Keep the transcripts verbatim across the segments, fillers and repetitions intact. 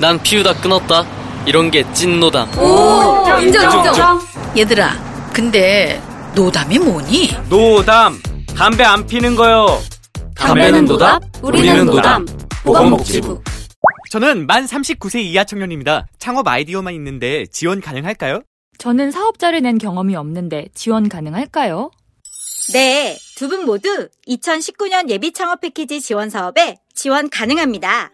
난 피우다 끊었다. 이런 게 찐 노담. 오, 인정, 인정, 인정. 얘들아, 근데 노담이 뭐니? 노담, 담배 안 피는 거요. 담배는 노담, 우리는 노담. 보건복지부. 저는 만 서른아홉 세 이하 청년입니다. 창업 아이디어만 있는데 지원 가능할까요? 저는 사업자를 낸 경험이 없는데 지원 가능할까요? 네, 두 분 모두 이천십구 년 예비 창업 패키지 지원 사업에 지원 가능합니다.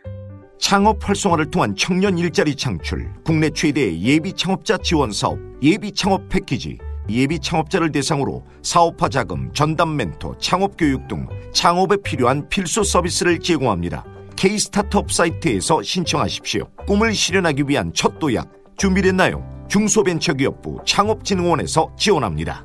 창업 활성화를 통한 청년 일자리 창출, 국내 최대의 예비 창업자 지원 사업, 예비 창업 패키지, 예비 창업자를 대상으로 사업화 자금, 전담 멘토, 창업 교육 등 창업에 필요한 필수 서비스를 제공합니다. K-스타트업 사이트에서 신청하십시오. 꿈을 실현하기 위한 첫 도약, 준비됐나요? 중소벤처기업부 창업진흥원에서 지원합니다.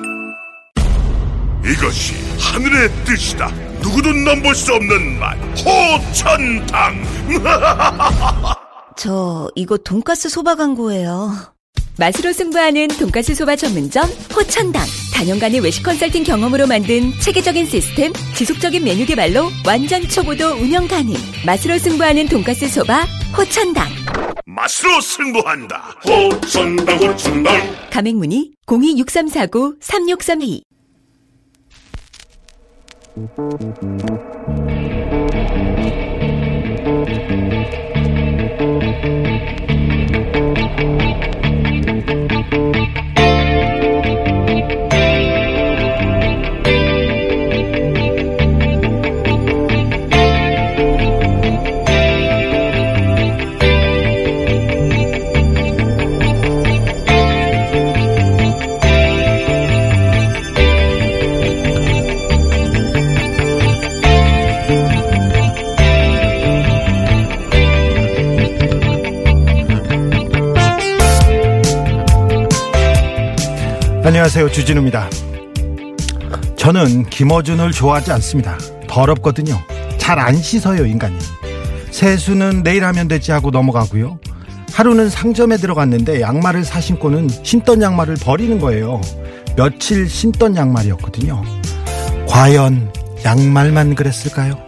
이것이 하늘의 뜻이다. 누구도 넘볼 수 없는 말. 호천당. 저 이거 돈가스 소바 광고예요. 맛으로 승부하는 돈가스 소바 전문점 호천당. 다년간의 외식 컨설팅 경험으로 만든 체계적인 시스템, 지속적인 메뉴 개발로 완전 초보도 운영 가능. 맛으로 승부하는 돈가스 소바 호천당. 맛으로 승부한다. 호천당, 호천당. 가맹문의 공이 육삼사구 삼육삼이. 안녕하세요, 주진우입니다. 저는 김어준을 좋아하지 않습니다. 더럽거든요. 잘 안 씻어요, 인간이. 세수는 내일 하면 되지 하고 넘어가고요. 하루는 상점에 들어갔는데 양말을 사 신고는 신던 양말을 버리는 거예요. 며칠 신던 양말이었거든요. 과연 양말만 그랬을까요?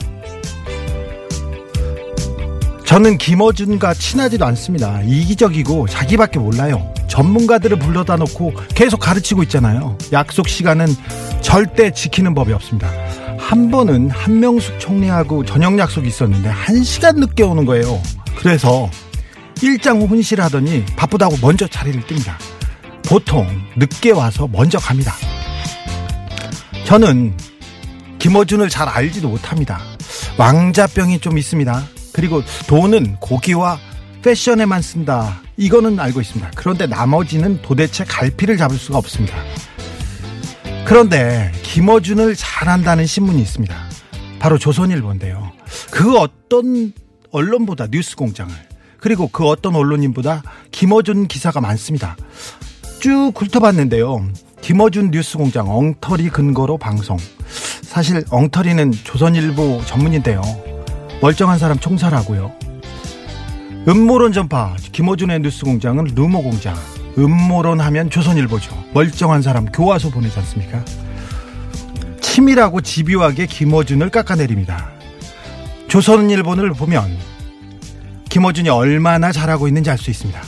저는 김어준과 친하지도 않습니다. 이기적이고 자기밖에 몰라요. 전문가들을 불러다 놓고 계속 가르치고 있잖아요. 약속 시간은 절대 지키는 법이 없습니다. 한 번은 한명숙 총리하고 저녁 약속이 있었는데 한 시간 늦게 오는 거예요. 그래서 일장 혼실하더니 바쁘다고 먼저 자리를 뜹니다. 보통 늦게 와서 먼저 갑니다. 저는 김어준을 잘 알지도 못합니다. 왕자병이 좀 있습니다. 그리고 돈은 고기와 패션에만 쓴다, 이거는 알고 있습니다. 그런데 나머지는 도대체 갈피를 잡을 수가 없습니다. 그런데 김어준을 잘한다는 신문이 있습니다. 바로 조선일보인데요. 그 어떤 언론보다 뉴스공장을, 그리고 그 어떤 언론인보다 김어준 기사가 많습니다. 쭉 훑어봤는데요. 김어준 뉴스공장 엉터리 근거로 방송. 사실 엉터리는 조선일보 전문인데요. 멀쩡한 사람 총살하고요. 음모론 전파, 김어준의 뉴스공장은 루머공장, 음모론 하면 조선일보죠. 멀쩡한 사람 교화소 보내지 않습니까? 치밀하고 집요하게 김어준을 깎아내립니다. 조선일보를 보면 김어준이 얼마나 잘하고 있는지 알 수 있습니다.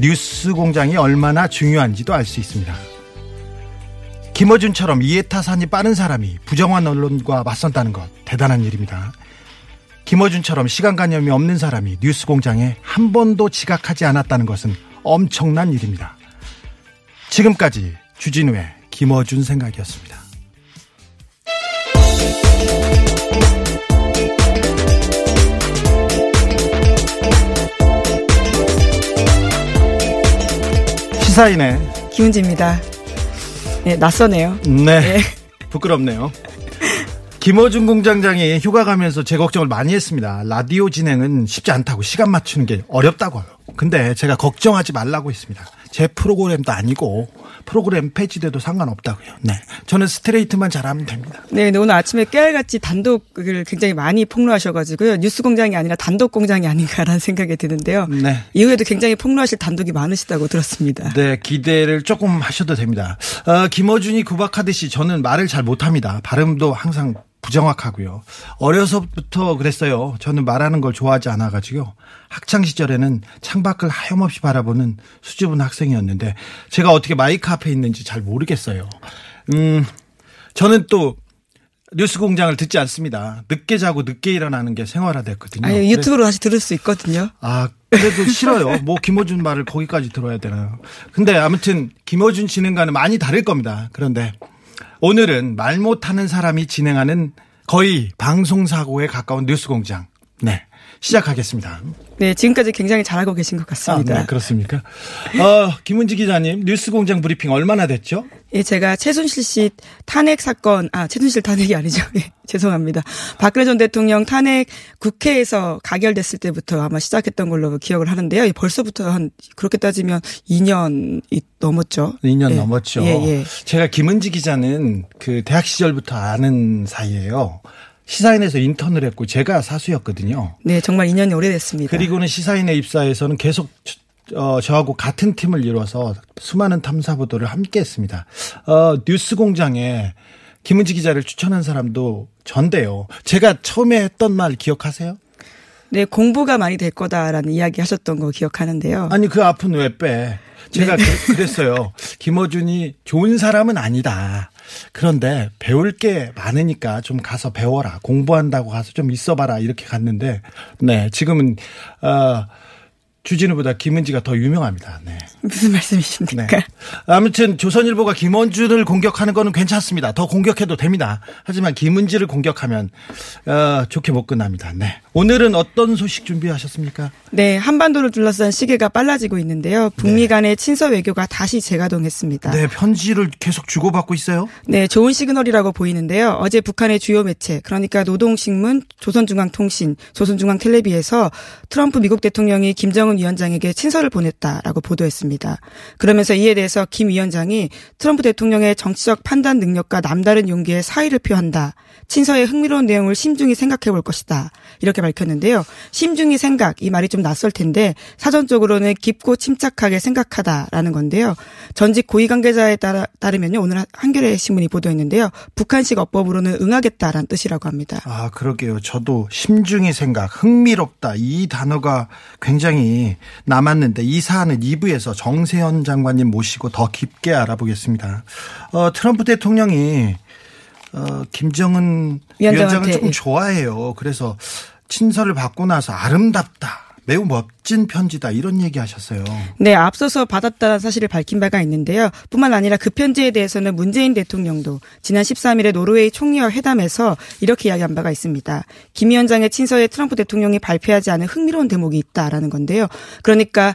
뉴스공장이 얼마나 중요한지도 알 수 있습니다. 김어준처럼 이해타산이 빠른 사람이 부정한 언론과 맞선다는 것, 대단한 일입니다. 김어준처럼 시간관념이 없는 사람이 뉴스공장에 한 번도 지각하지 않았다는 것은 엄청난 일입니다. 지금까지 주진우의 김어준 생각이었습니다. 시사인의 김은지입니다. 네, 낯서네요. 네, 네. 부끄럽네요. 김어준 공장장이 휴가 가면서 제 걱정을 많이 했습니다. 라디오 진행은 쉽지 않다고, 시간 맞추는 게 어렵다고요. 근데 제가 걱정하지 말라고 했습니다. 제 프로그램도 아니고 프로그램 폐지돼도 상관없다고요. 네, 저는 스트레이트만 잘하면 됩니다. 네, 근데 오늘 아침에 깨알같이 단독을 굉장히 많이 폭로하셔가지고요. 뉴스 공장이 아니라 단독 공장이 아닌가라는 생각이 드는데요. 네. 이후에도 굉장히 폭로하실 단독이 많으시다고 들었습니다. 네, 기대를 조금 하셔도 됩니다. 어, 김어준이 구박하듯이 저는 말을 잘 못합니다. 발음도 항상 부정확하고요. 어려서부터 그랬어요. 저는 말하는 걸 좋아하지 않아가지고요. 학창시절에는 창밖을 하염없이 바라보는 수줍은 학생이었는데 제가 어떻게 마이크 앞에 있는지 잘 모르겠어요. 음, 저는 또 뉴스 공장을 듣지 않습니다. 늦게 자고 늦게 일어나는 게 생활화됐거든요. 아니, 유튜브로 다시 들을 수 있거든요. 아, 그래도 싫어요. 뭐 김어준 말을 거기까지 들어야 되나요? 근데 아무튼 김어준 진행과는 많이 다를 겁니다. 그런데 오늘은 말 못하는 사람이 진행하는 거의 방송사고에 가까운 뉴스공장. 네, 시작하겠습니다. 네, 지금까지 굉장히 잘하고 계신 것 같습니다. 아, 네, 그렇습니까? 어, 김은지 기자님, 뉴스공장 브리핑 얼마나 됐죠? 예, 제가 최순실 씨 탄핵 사건, 아, 최순실 탄핵이 아니죠. 예, 죄송합니다. 박근혜 전 대통령 탄핵 국회에서 가결됐을 때부터 아마 시작했던 걸로 기억을 하는데요. 예, 벌써부터 한, 그렇게 따지면 이 년이 넘었죠. 이 년 예. 넘었죠. 예, 예. 제가 김은지 기자는 그 대학 시절부터 아는 사이예요. 시사인에서 인턴을 했고 제가 사수였거든요. 네, 정말 인연이 오래됐습니다. 그리고는 시사인에 입사해서는 계속 어, 저하고 같은 팀을 이뤄서 수많은 탐사보도를 함께 했습니다. 어, 뉴스공장에 김은지 기자를 추천한 사람도 전데요. 제가 처음에 했던 말 기억하세요? 네, 공부가 많이 될 거다라는 이야기 하셨던 거 기억하는데요. 아니, 그 앞은 왜 빼? 제가 네. 그랬어요. 김어준이 좋은 사람은 아니다. 그런데 배울 게 많으니까 좀 가서 배워라. 공부한다고 가서 좀 있어봐라. 이렇게 갔는데, 네, 지금은 어, 주진우보다 김은지가 더 유명합니다. 네. 무슨 말씀이십니까? 네. 아무튼 조선일보가 김어준을 공격하는 거는 괜찮습니다. 더 공격해도 됩니다. 하지만 김은지를 공격하면 어, 좋게 못 끝납니다. 네. 오늘은 어떤 소식 준비하셨습니까? 네, 한반도를 둘러싼 시계가 빨라지고 있는데요. 북미 간의 친서 외교가 다시 재가동했습니다. 네, 편지를 계속 주고받고 있어요? 네, 좋은 시그널이라고 보이는데요. 어제 북한의 주요 매체, 그러니까 노동신문, 조선중앙통신, 조선중앙텔레비에서 트럼프 미국 대통령이 김정은 위원장에게 친서를 보냈다라고 보도했습니다. 그러면서 이에 대해서 김 위원장이 트럼프 대통령의 정치적 판단 능력과 남다른 용기에 사의를 표한다. 친서의 흥미로운 내용을 심중히 생각해 볼 것이다. 이렇게 밝혔는데요. 심중히 생각, 이 말이 좀 낯설 텐데 사전적으로는 깊고 침착하게 생각하다라는 건데요. 전직 고위 관계자에 따라, 따르면요. 오늘 한겨레 신문이 보도했는데요. 북한식 어법으로는 응하겠다라는 뜻이라고 합니다. 아, 그러게요. 저도 심중히 생각, 흥미롭다. 이 단어가 굉장히 남았는데 이 사안은 이 부에서 정세현 장관님 모시고 더 깊게 알아보겠습니다. 어, 트럼프 대통령이 어, 김정은 위원장을 조금 좋아해요. 그래서 친서를 받고 나서 아름답다. 매우 멋진 편지다 이런 얘기하셨어요. 네, 앞서서 받았다는 사실을 밝힌 바가 있는데요. 뿐만 아니라 그 편지에 대해서는 문재인 대통령도 지난 십삼 일에 노르웨이 총리와 회담에서 이렇게 이야기한 바가 있습니다. 김 위원장의 친서에 트럼프 대통령이 발표하지 않은 흥미로운 대목이 있다라는 건데요. 그러니까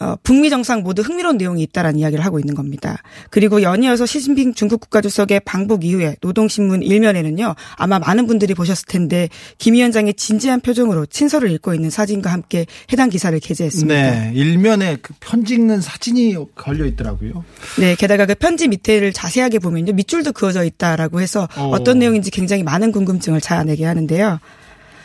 어, 북미 정상 모두 흥미로운 내용이 있다라는 이야기를 하고 있는 겁니다. 그리고 연이어서 시진핑 중국 국가주석의 방북 이후에 노동신문 일면에는요. 아마 많은 분들이 보셨을 텐데 김 위원장의 진지한 표정으로 친서를 읽고 있는 사진과 함께 해당 기사를 게재했습니다. 네, 일면에 그 편지 읽는 사진이 걸려 있더라고요. 네, 게다가 그 편지 밑에를 자세하게 보면요. 밑줄도 그어져 있다라고 해서 오. 어떤 내용인지 굉장히 많은 궁금증을 자아내게 하는데요.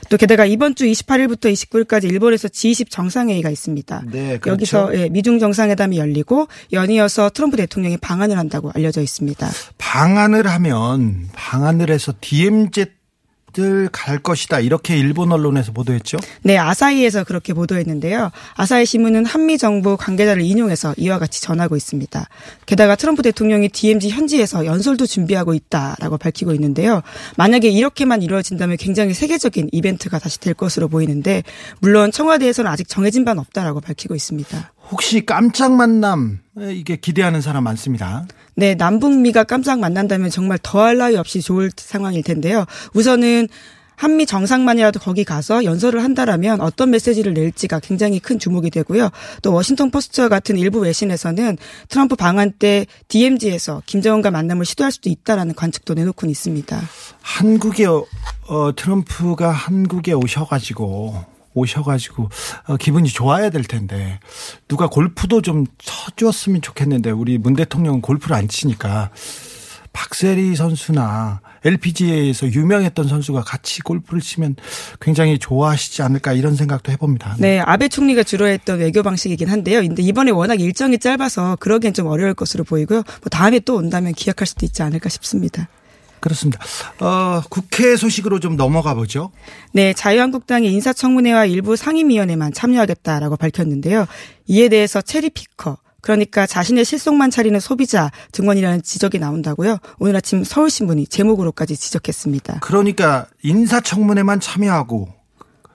또 게다가 이번 주 이십팔 일부터 이십구 일까지 일본에서 지이십 정상회의가 있습니다. 네, 그렇죠. 여기서 예, 미중 정상회담이 열리고 연이어서 트럼프 대통령이 방한을 한다고 알려져 있습니다. 방한을 하면 방한을 해서 디엠지 기업들 갈 것이다 이렇게 일본 언론에서 보도했죠? 네, 아사히에서 그렇게 보도했는데요. 아사히 신문은 한미 정부 관계자를 인용해서 이와 같이 전하고 있습니다. 게다가 트럼프 대통령이 디엠지 현지에서 연설도 준비하고 있다라고 밝히고 있는데요. 만약에 이렇게만 이루어진다면 굉장히 세계적인 이벤트가 다시 될 것으로 보이는데 물론 청와대에서는 아직 정해진 바는 없다라고 밝히고 있습니다. 혹시 깜짝 만남 이게 기대하는 사람 많습니다. 네, 남북미가 깜짝 만난다면 정말 더할 나위 없이 좋을 상황일 텐데요. 우선은 한미 정상만이라도 거기 가서 연설을 한다라면 어떤 메시지를 낼지가 굉장히 큰 주목이 되고요. 또 워싱턴 포스트 같은 일부 외신에서는 트럼프 방한 때 디엠지에서 김정은과 만남을 시도할 수도 있다라는 관측도 내놓고는 있습니다. 한국에 어, 트럼프가 한국에 오셔가지고. 오셔가지고 기분이 좋아야 될 텐데 누가 골프도 좀 쳐주었으면 좋겠는데 우리 문 대통령은 골프를 안 치니까 박세리 선수나 엘피지에이에서 유명했던 선수가 같이 골프를 치면 굉장히 좋아하시지 않을까 이런 생각도 해봅니다. 네, 아베 총리가 주로 했던 외교 방식이긴 한데요. 근데 이번에 워낙 일정이 짧아서 그러기엔 좀 어려울 것으로 보이고요. 뭐 다음에 또 온다면 기약할 수도 있지 않을까 싶습니다. 그렇습니다. 어, 국회 소식으로 좀 넘어가 보죠. 네, 자유한국당이 인사청문회와 일부 상임위원회만 참여하겠다라고 밝혔는데요. 이에 대해서 체리피커, 그러니까 자신의 실속만 차리는 소비자 등원이라는 지적이 나온다고요. 오늘 아침 서울신문이 제목으로까지 지적했습니다. 그러니까 인사청문회만 참여하고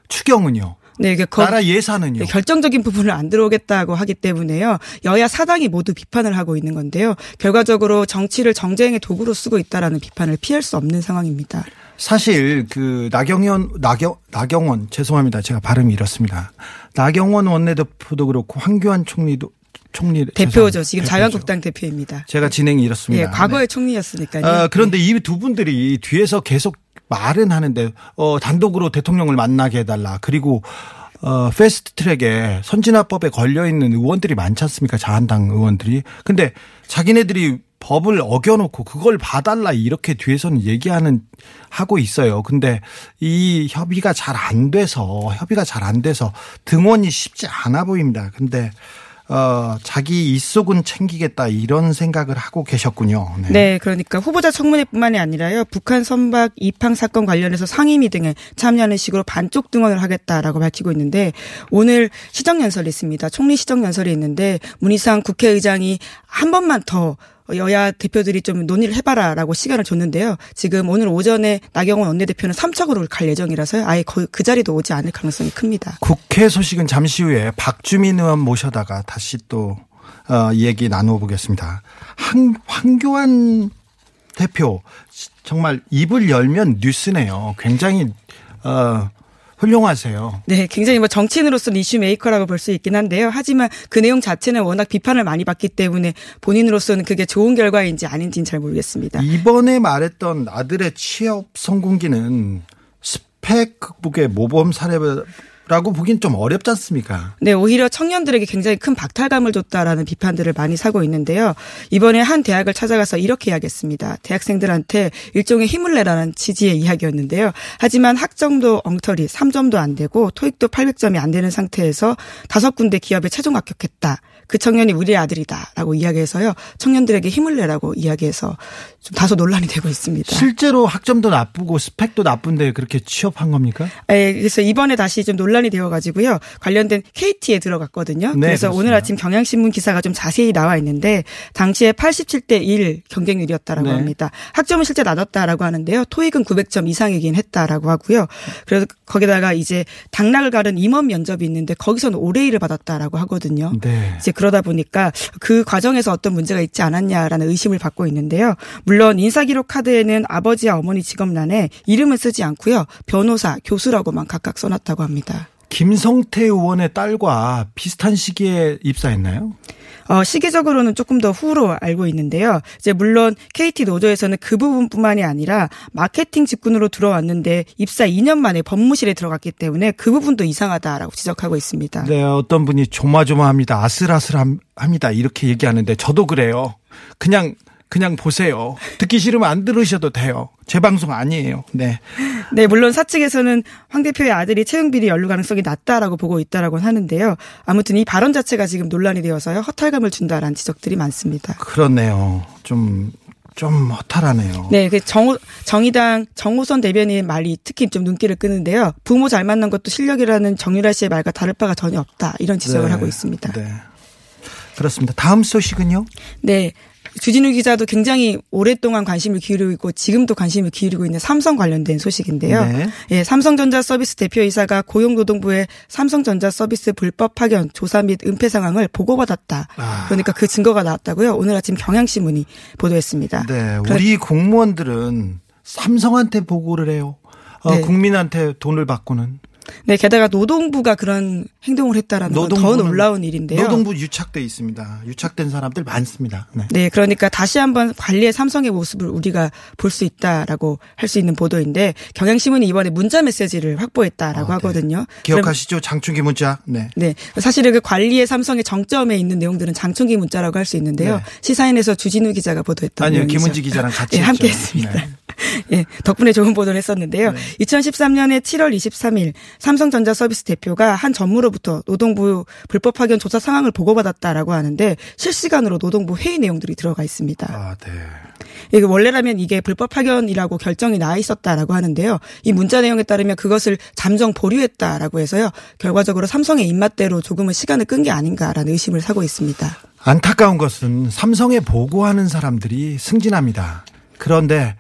추경은요? 네, 이게 나라 예산은요. 네, 결정적인 부분을 안 들어오겠다고 하기 때문에요. 여야 사당이 모두 비판을 하고 있는 건데요. 결과적으로 정치를 정쟁의 도구로 쓰고 있다라는 비판을 피할 수 없는 상황입니다. 사실 그 나경원 나경 나경원 죄송합니다. 제가 발음이 이렇습니다. 나경원 원내대표도 그렇고 황교안 총리도 총리 대표죠. 죄송합니다. 지금 대표죠. 자유한국당 대표입니다. 제가 진행이 이렇습니다. 예, 과거의 네. 총리였으니까요. 아, 그런데 네. 이 두 분들이 뒤에서 계속 말은 하는데 어, 단독으로 대통령을 만나게 해달라. 그리고 어, 패스트트랙에 선진화법에 걸려있는 의원들이 많지 않습니까? 자한당 의원들이. 근데 자기네들이 법을 어겨놓고 그걸 봐달라 이렇게 뒤에서는 얘기하는 하고 있어요. 근데 이 협의가 잘 안 돼서 협의가 잘 안 돼서 등원이 쉽지 않아 보입니다. 근데 어, 자기 입속은 챙기겠다 이런 생각을 하고 계셨군요. 네. 네, 그러니까 후보자 청문회뿐만이 아니라요. 북한 선박 입항 사건 관련해서 상임위 등에 참여하는 식으로 반쪽 등원을 하겠다라고 밝히고 있는데 오늘 시정연설이 있습니다. 총리 시정연설이 있는데 문희상 국회의장이 한 번만 더 여야 대표들이 좀 논의를 해봐라라고 시간을 줬는데요. 지금 오늘 오전에 나경원 원내대표는 삼 척으로 갈 예정이라서요. 아예 그, 그 자리도 오지 않을 가능성이 큽니다. 국회 소식은 잠시 후에 박주민 의원 모셔다가 다시 또 어, 얘기 나눠보겠습니다. 황, 황교안 대표 정말 입을 열면 뉴스네요. 굉장히... 어. 훌륭하세요. 네, 굉장히 뭐 정치인으로서는 이슈 메이커라고 볼 수 있긴 한데요. 하지만 그 내용 자체는 워낙 비판을 많이 받기 때문에 본인으로서는 그게 좋은 결과인지 아닌지는 잘 모르겠습니다. 이번에 말했던 아들의 취업 성공기는 스펙 극복의 모범 사례를 라고 보긴 좀 어렵지 않습니까? 네, 오히려 청년들에게 굉장히 큰 박탈감을 줬다라는 비판들을 많이 사고 있는데요. 이번에 한 대학을 찾아가서 이렇게 이야기했습니다. 대학생들한테 일종의 힘을 내라는 취지의 이야기였는데요. 하지만 학점도 엉터리 삼 점도 안 되고 토익도 팔백 점이 안 되는 상태에서 다섯 군데 기업에 최종 합격했다. 그 청년이 우리의 아들이다라고 이야기해서요. 청년들에게 힘을 내라고 이야기해서 좀 다소 논란이 되고 있습니다. 실제로 학점도 나쁘고 스펙도 나쁜데 그렇게 취업한 겁니까? 네, 그래서 이번에 다시 좀 논란 논란이 되어가지고요. 관련된 케이티에 들어갔거든요. 네, 그래서 그렇습니다. 오늘 아침 경향신문 기사가 좀 자세히 나와 있는데 당시에 팔십칠 대 일 경쟁률이었다라고 네. 합니다. 학점은 실제 낮았다라고 하는데요. 토익은 구백 점 이상이긴 했다라고 하고요. 그래서 거기다가 이제 당락을 가른 임원 면접이 있는데 거기서는 오레이를 받았다라고 하거든요. 네. 이제 그러다 보니까 그 과정에서 어떤 문제가 있지 않았냐라는 의심을 받고 있는데요. 물론 인사기록 카드에는 아버지와 어머니 직업란에 이름은 쓰지 않고요. 변호사, 교수라고만 각각 써놨다고 합니다. 김성태 의원의 딸과 비슷한 시기에 입사했나요? 어, 시기적으로는 조금 더 후로 알고 있는데요. 이제 물론 케이티 노조에서는 그 부분뿐만이 아니라 마케팅 직군으로 들어왔는데 입사 이 년 만에 법무실에 들어갔기 때문에 그 부분도 이상하다라고 지적하고 있습니다. 네, 어떤 분이 조마조마합니다. 아슬아슬합니다. 이렇게 얘기하는데 저도 그래요. 그냥 그냥 보세요. 듣기 싫으면 안 들으셔도 돼요. 제 방송 아니에요. 네. 네, 물론 사측에서는 황 대표의 아들이 채용 비리 연루 가능성이 낮다라고 보고 있다라고 하는데요. 아무튼 이 발언 자체가 지금 논란이 되어서요. 허탈감을 준다라는 지적들이 많습니다. 그렇네요. 좀 좀 허탈하네요. 네, 그 정, 정의당 정호선 대변인의 말이 특히 좀 눈길을 끄는데요. 부모 잘 만난 것도 실력이라는 정유라 씨의 말과 다를 바가 전혀 없다. 이런 지적을 네, 하고 있습니다. 네, 그렇습니다. 다음 소식은요? 네. 주진우 기자도 굉장히 오랫동안 관심을 기울이고 있고 지금도 관심을 기울이고 있는 삼성 관련된 소식인데요. 네. 예, 삼성전자 서비스 대표이사가 고용노동부의 삼성전자 서비스 불법 파견 조사 및 은폐 상황을 보고받았다. 아. 그러니까 그 증거가 나왔다고요. 오늘 아침 경향신문이 보도했습니다. 네, 우리 공무원들은 삼성한테 보고를 해요. 어, 네. 국민한테 돈을 받고는. 네, 게다가 노동부가 그런 행동을 했다라는 건 더 놀라운 일인데요. 노동부 유착돼 있습니다. 유착된 사람들 많습니다. 네, 네, 그러니까 다시 한번 관리의 삼성의 모습을 우리가 볼 수 있다라고 할 수 있는 보도인데, 경향신문이 이번에 문자 메시지를 확보했다라고 아, 네. 하거든요. 기억하시죠, 장충기 문자. 네, 네, 사실은 그 관리의 삼성의 정점에 있는 내용들은 장충기 문자라고 할 수 있는데요. 네. 시사인에서 주진우 기자가 보도했던 아니요, 내용이죠. 김은지 기자랑 같이 네, 함께했습니다. 네. 예, 덕분에 좋은 보도를 했었는데요. 네. 이천십삼 년에 칠월 이십삼일 삼성전자 서비스 대표가 한 전무로부터 노동부 불법 파견 조사 상황을 보고받았다라고 하는데, 실시간으로 노동부 회의 내용들이 들어가 있습니다. 아, 네. 이게 원래라면 이게 불법 파견이라고 결정이 나 있었다라고 하는데요. 이 문자 내용에 따르면 그것을 잠정 보류했다라고 해서요. 결과적으로 삼성의 입맛대로 조금은 시간을 끈 게 아닌가라는 의심을 사고 있습니다. 안타까운 것은 삼성에 보고하는 사람들이 승진합니다. 그런데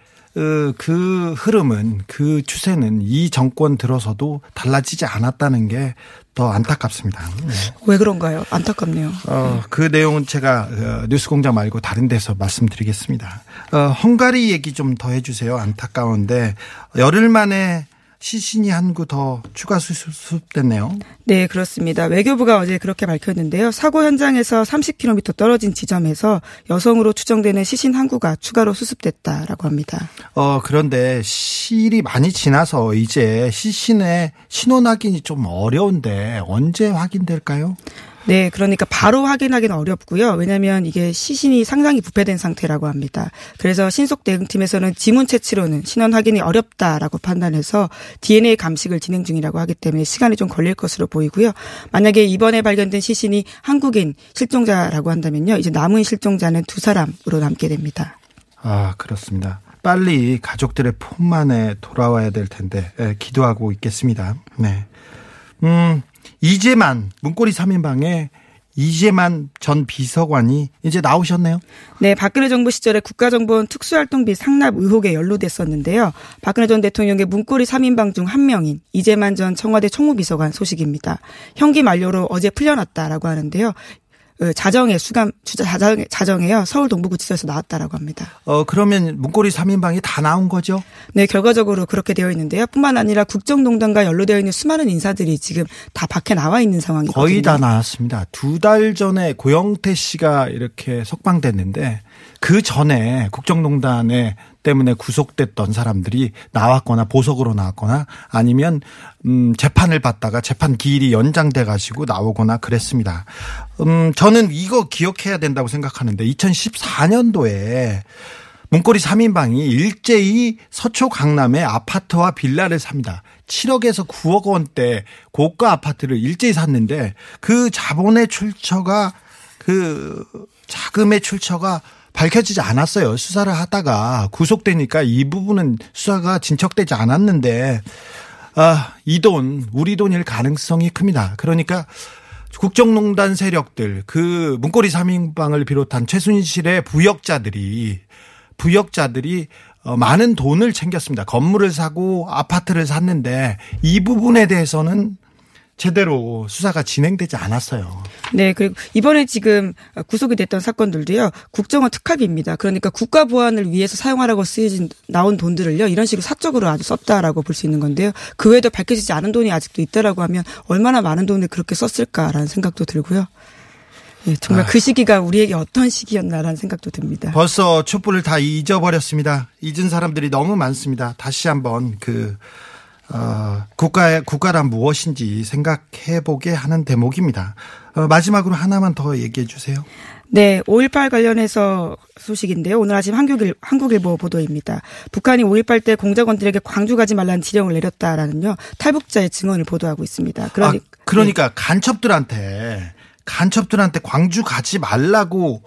그 흐름은, 그 추세는 이 정권 들어서도 달라지지 않았다는 게 더 안타깝습니다. 네. 왜 그런가요? 안타깝네요. 어, 그 내용은 제가 뉴스공장 말고 다른 데서 말씀드리겠습니다. 어, 헝가리 얘기 좀 더 해주세요. 안타까운데 열흘 만에 시신이 한 구 더 추가 수습됐네요. 네, 그렇습니다. 외교부가 어제 그렇게 밝혔는데요. 사고 현장에서 삼십 킬로미터 떨어진 지점에서 여성으로 추정되는 시신 한 구가 추가로 수습됐다라고 합니다. 어, 그런데 시일이 많이 지나서 이제 시신의 신원 확인이 좀 어려운데 언제 확인될까요? 네, 그러니까 바로 확인하기는 어렵고요. 왜냐하면 이게 시신이 상당히 부패된 상태라고 합니다. 그래서 신속대응팀에서는 지문 채취로는 신원 확인이 어렵다라고 판단해서 디엔에이 감식을 진행 중이라고 하기 때문에 시간이 좀 걸릴 것으로 보이고요. 만약에 이번에 발견된 시신이 한국인 실종자라고 한다면요, 이제 남은 실종자는 두 사람으로 남게 됩니다. 아, 그렇습니다. 빨리 가족들의 품 안에 돌아와야 될 텐데 네, 기도하고 있겠습니다. 네, 음. 이재만, 문고리 삼 인방에 이재만 전 비서관이 이제 나오셨네요. 네, 박근혜 정부 시절에 국가정보원 특수활동비 상납 의혹에 연루됐었는데요. 박근혜 전 대통령의 문고리 삼 인방 중 한 명인 이재만 전 청와대 총무비서관 소식입니다. 형기 만료로 어제 풀려났다라고 하는데요. 자정에 수감, 자정에, 자정에요. 서울 동부구치소에서 나왔다라고 합니다. 어, 그러면 문고리 삼 인방이 다 나온 거죠? 네, 결과적으로 그렇게 되어 있는데요. 뿐만 아니라 국정농단과 연루되어 있는 수많은 인사들이 지금 다 밖에 나와 있는 상황이거든요. 거의 다 나왔습니다. 두 달 전에 고영태 씨가 이렇게 석방됐는데, 그 전에 국정농단에 때문에 구속됐던 사람들이 나왔거나 보석으로 나왔거나 아니면 음 재판을 받다가 재판 기일이 연장돼 가지고 나오거나 그랬습니다. 음 저는 이거 기억해야 된다고 생각하는데, 이천십사 년도에 문고리 삼 인방이 일제히 서초 강남에 아파트와 빌라를 삽니다. 칠억에서 구억 원대 고가 아파트를 일제히 샀는데, 그 자본의 출처가, 그 자금의 출처가 밝혀지지 않았어요. 수사를 하다가 구속되니까 이 부분은 수사가 진척되지 않았는데, 아, 이 돈, 우리 돈일 가능성이 큽니다. 그러니까 국정농단 세력들, 그 문고리 삼 인방을 비롯한 최순실의 부역자들이 부역자들이 많은 돈을 챙겼습니다. 건물을 사고 아파트를 샀는데 이 부분에 대해서는 제대로 수사가 진행되지 않았어요. 네, 그리고 이번에 지금 구속이 됐던 사건들도요, 국정원 특합입니다. 그러니까 국가 보안을 위해서 사용하라고 쓰여진 나온 돈들을요, 이런 식으로 사적으로 아주 썼다라고 볼 수 있는 건데요. 그 외에도 밝혀지지 않은 돈이 아직도 있다라고 하면 얼마나 많은 돈을 그렇게 썼을까라는 생각도 들고요. 예, 정말 아. 그 시기가 우리에게 어떤 시기였나라는 생각도 듭니다. 벌써 촛불을 다 잊어버렸습니다. 잊은 사람들이 너무 많습니다. 다시 한번 그. 어, 국가의, 국가란 무엇인지 생각해보게 하는 대목입니다. 어, 마지막으로 하나만 더 얘기해 주세요. 네, 오일팔 관련해서 소식인데요. 오늘 아침 한국일, 한국일보 보도입니다. 북한이 오일팔 때 공작원들에게 광주 가지 말라는 지령을 내렸다라는요, 탈북자의 증언을 보도하고 있습니다. 그러니, 아, 그러니까 네. 간첩들한테, 간첩들한테 광주 가지 말라고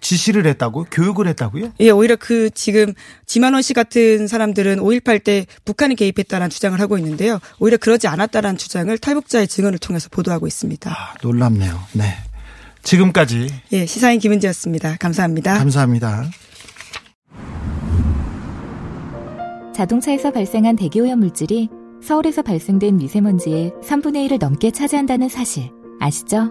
지시를 했다고? 교육을 했다고요? 예, 오히려 그 지금 지만원 씨 같은 사람들은 오일팔 때 북한이 개입했다라는 주장을 하고 있는데요. 오히려 그러지 않았다라는 주장을 탈북자의 증언을 통해서 보도하고 있습니다. 아, 놀랍네요. 네. 지금까지. 예, 시사인 김은지였습니다. 감사합니다. 감사합니다. 자동차에서 발생한 대기오염 물질이 서울에서 발생된 미세먼지의 삼분의 일을 넘게 차지한다는 사실 아시죠?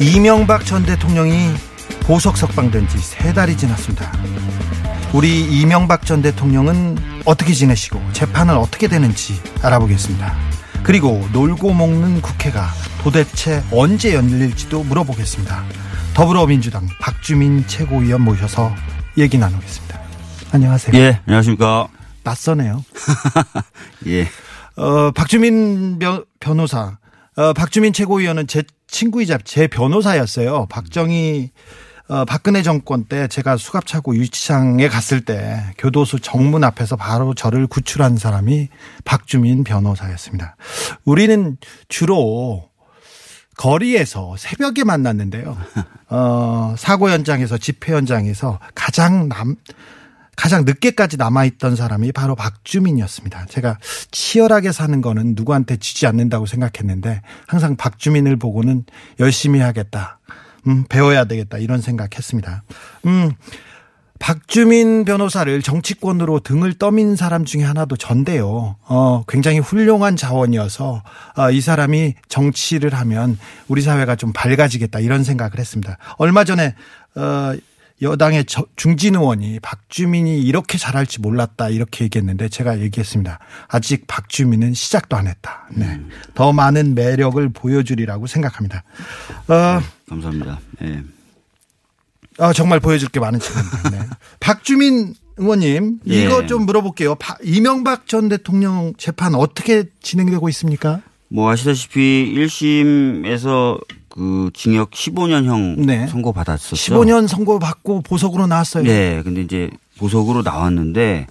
이명박 전 대통령이 보석 석방된 지 세 달이 지났습니다. 우리 이명박 전 대통령은 어떻게 지내시고 재판은 어떻게 되는지 알아보겠습니다. 그리고 놀고 먹는 국회가 도대체 언제 열릴지도 물어보겠습니다. 더불어민주당 박주민 최고위원 모셔서 얘기 나누겠습니다. 안녕하세요. 예, 안녕하십니까. 낯서네요. 예. 어, 박주민 변호사, 어, 박주민 최고위원은 제 친구이자 제 변호사였어요. 박정희, 어, 박근혜 정권 때 제가 수갑차고 유치장에 갔을 때 교도소 정문 앞에서 바로 저를 구출한 사람이 박주민 변호사였습니다. 우리는 주로 거리에서 새벽에 만났는데요. 어, 사고 현장에서 집회 현장에서 가장 남, 가장 늦게까지 남아있던 사람이 바로 박주민이었습니다. 제가 치열하게 사는 거는 누구한테 지지 않는다고 생각했는데 항상 박주민을 보고는 열심히 하겠다, 음, 배워야 되겠다 이런 생각했습니다. 음, 박주민 변호사를 정치권으로 등을 떠민 사람 중에 하나도 전데요. 어, 굉장히 훌륭한 자원이어서 어, 이 사람이 정치를 하면 우리 사회가 좀 밝아지겠다 이런 생각을 했습니다. 얼마 전에 어, 여당의 중진 의원이 박주민이 이렇게 잘할지 몰랐다 이렇게 얘기했는데 제가 얘기했습니다. 아직 박주민은 시작도 안 했다. 네. 음. 더 많은 매력을 보여주리라고 생각합니다. 어, 네, 감사합니다. 네. 아, 정말 보여줄 게 많은 친구입니다. 네. 박주민 의원님, 네, 이거 좀 물어볼게요. 이명박 전 대통령 재판 어떻게 진행되고 있습니까? 뭐 아시다시피 일 심에서 그 징역 십오 년형 네, 선고 받았었죠. 십오 년 선고 받고 보석으로 나왔어요. 네, 근데 이제 보석으로 나왔는데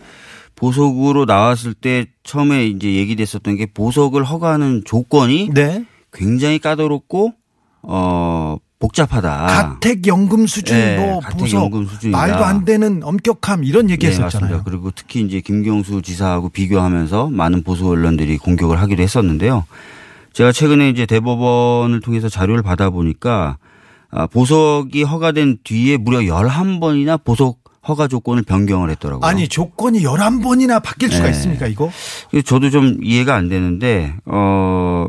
보석으로 나왔을 때 처음에 이제 얘기됐었던 게 보석을 허가하는 조건이 네, 굉장히 까다롭고 어, 복잡하다. 가택연금 수준으로 네, 보석 말도 안 되는 엄격함 이런 얘기했었잖아요. 네, 맞습니다. 그리고 특히 이제 김경수 지사하고 비교하면서 많은 보수 언론들이 공격을 하기도 했었는데요. 제가 최근에 이제 대법원을 통해서 자료를 받아보니까 보석이 허가된 뒤에 무려 열한 번이나 보석 허가 조건을 변경을 했더라고요. 아니 조건이 열한 번이나 바뀔 수가 네. 있습니까 이거? 저도 좀 이해가 안 되는데 어,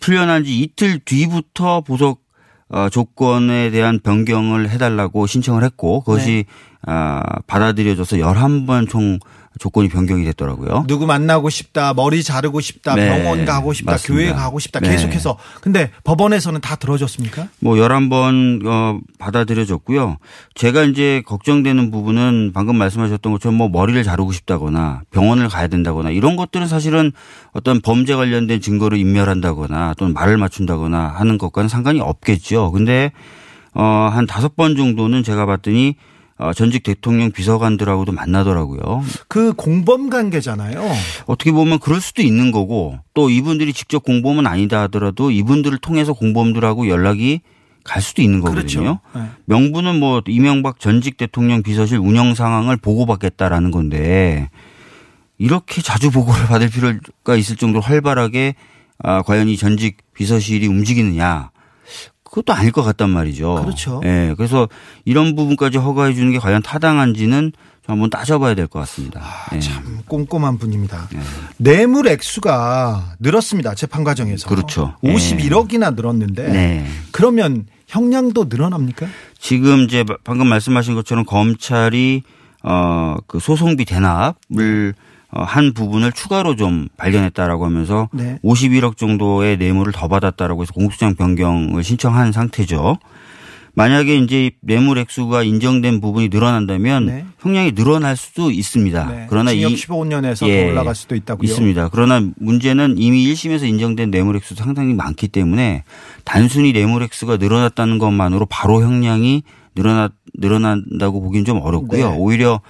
풀려난 지 이틀 뒤부터 보석 어, 조건에 대한 변경을 해달라고 신청을 했고 그것이 네. 어, 받아들여져서 열한 번 총 조건이 변경이 됐더라고요. 누구 만나고 싶다, 머리 자르고 싶다, 네. 병원 가고 싶다, 맞습니다. 교회 가고 싶다 네. 계속해서. 근데 법원에서는 다 들어줬습니까? 뭐 열한 번 어, 받아들여졌고요. 제가 이제 걱정되는 부분은 방금 말씀하셨던 것처럼 뭐 머리를 자르고 싶다거나 병원을 가야 된다거나 이런 것들은 사실은 어떤 범죄 관련된 증거를 인멸한다거나 또는 말을 맞춘다거나 하는 것과는 상관이 없겠죠. 근데 어, 한 다섯 번 정도는 제가 봤더니 전직 대통령 비서관들하고도 만나더라고요. 그 공범 관계잖아요. 어떻게 보면 그럴 수도 있는 거고 또 이분들이 직접 공범은 아니다 하더라도 이분들을 통해서 공범들하고 연락이 갈 수도 있는 거거든요. 그렇죠. 네. 명분은 뭐 이명박 전직 대통령 비서실 운영 상황을 보고받겠다라는 건데 이렇게 자주 보고를 받을 필요가 있을 정도로 활발하게 과연 이 전직 비서실이 움직이느냐. 그것도 아닐 것 같단 말이죠. 그렇죠. 예. 그래서 이런 부분까지 허가해 주는 게 과연 타당한지는 좀 한번 따져봐야 될 것 같습니다. 아, 예. 참 꼼꼼한 분입니다. 예. 뇌물 액수가 늘었습니다. 재판 과정에서. 그렇죠. 오십일억이나 예. 늘었는데 네. 그러면 형량도 늘어납니까? 지금 이제 방금 말씀하신 것처럼 검찰이 어, 그 소송비 대납을 한 부분을 추가로 좀 발견했다라고 하면서 네. 오십일억 정도의 뇌물을 더 받았다라고 해서 공소장 변경을 신청한 상태죠. 만약에 이제 뇌물 액수가 인정된 부분이 늘어난다면 네. 형량이 늘어날 수도 있습니다. 네. 그러나 징역 십오 년에서 예, 더 올라갈 수도 있다고요. 있습니다. 그러나 문제는 이미 일 심에서 인정된 뇌물 액수도 상당히 많기 때문에 단순히 뇌물 액수가 늘어났다는 것만으로 바로 형량이 늘어나 늘어난다고 보기는 좀 어렵고요. 네. 오히려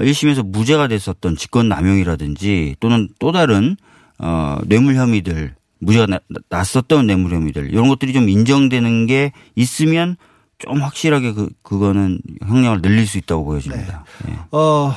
일 심에서 무죄가 됐었던 직권남용이라든지 또는 또 다른 어, 뇌물 혐의들 무죄가 나, 났었던 뇌물 혐의들 이런 것들이 좀 인정되는 게 있으면 좀 확실하게 그, 그거는 형량을 늘릴 수 있다고 보여집니다. 네. 네. 어,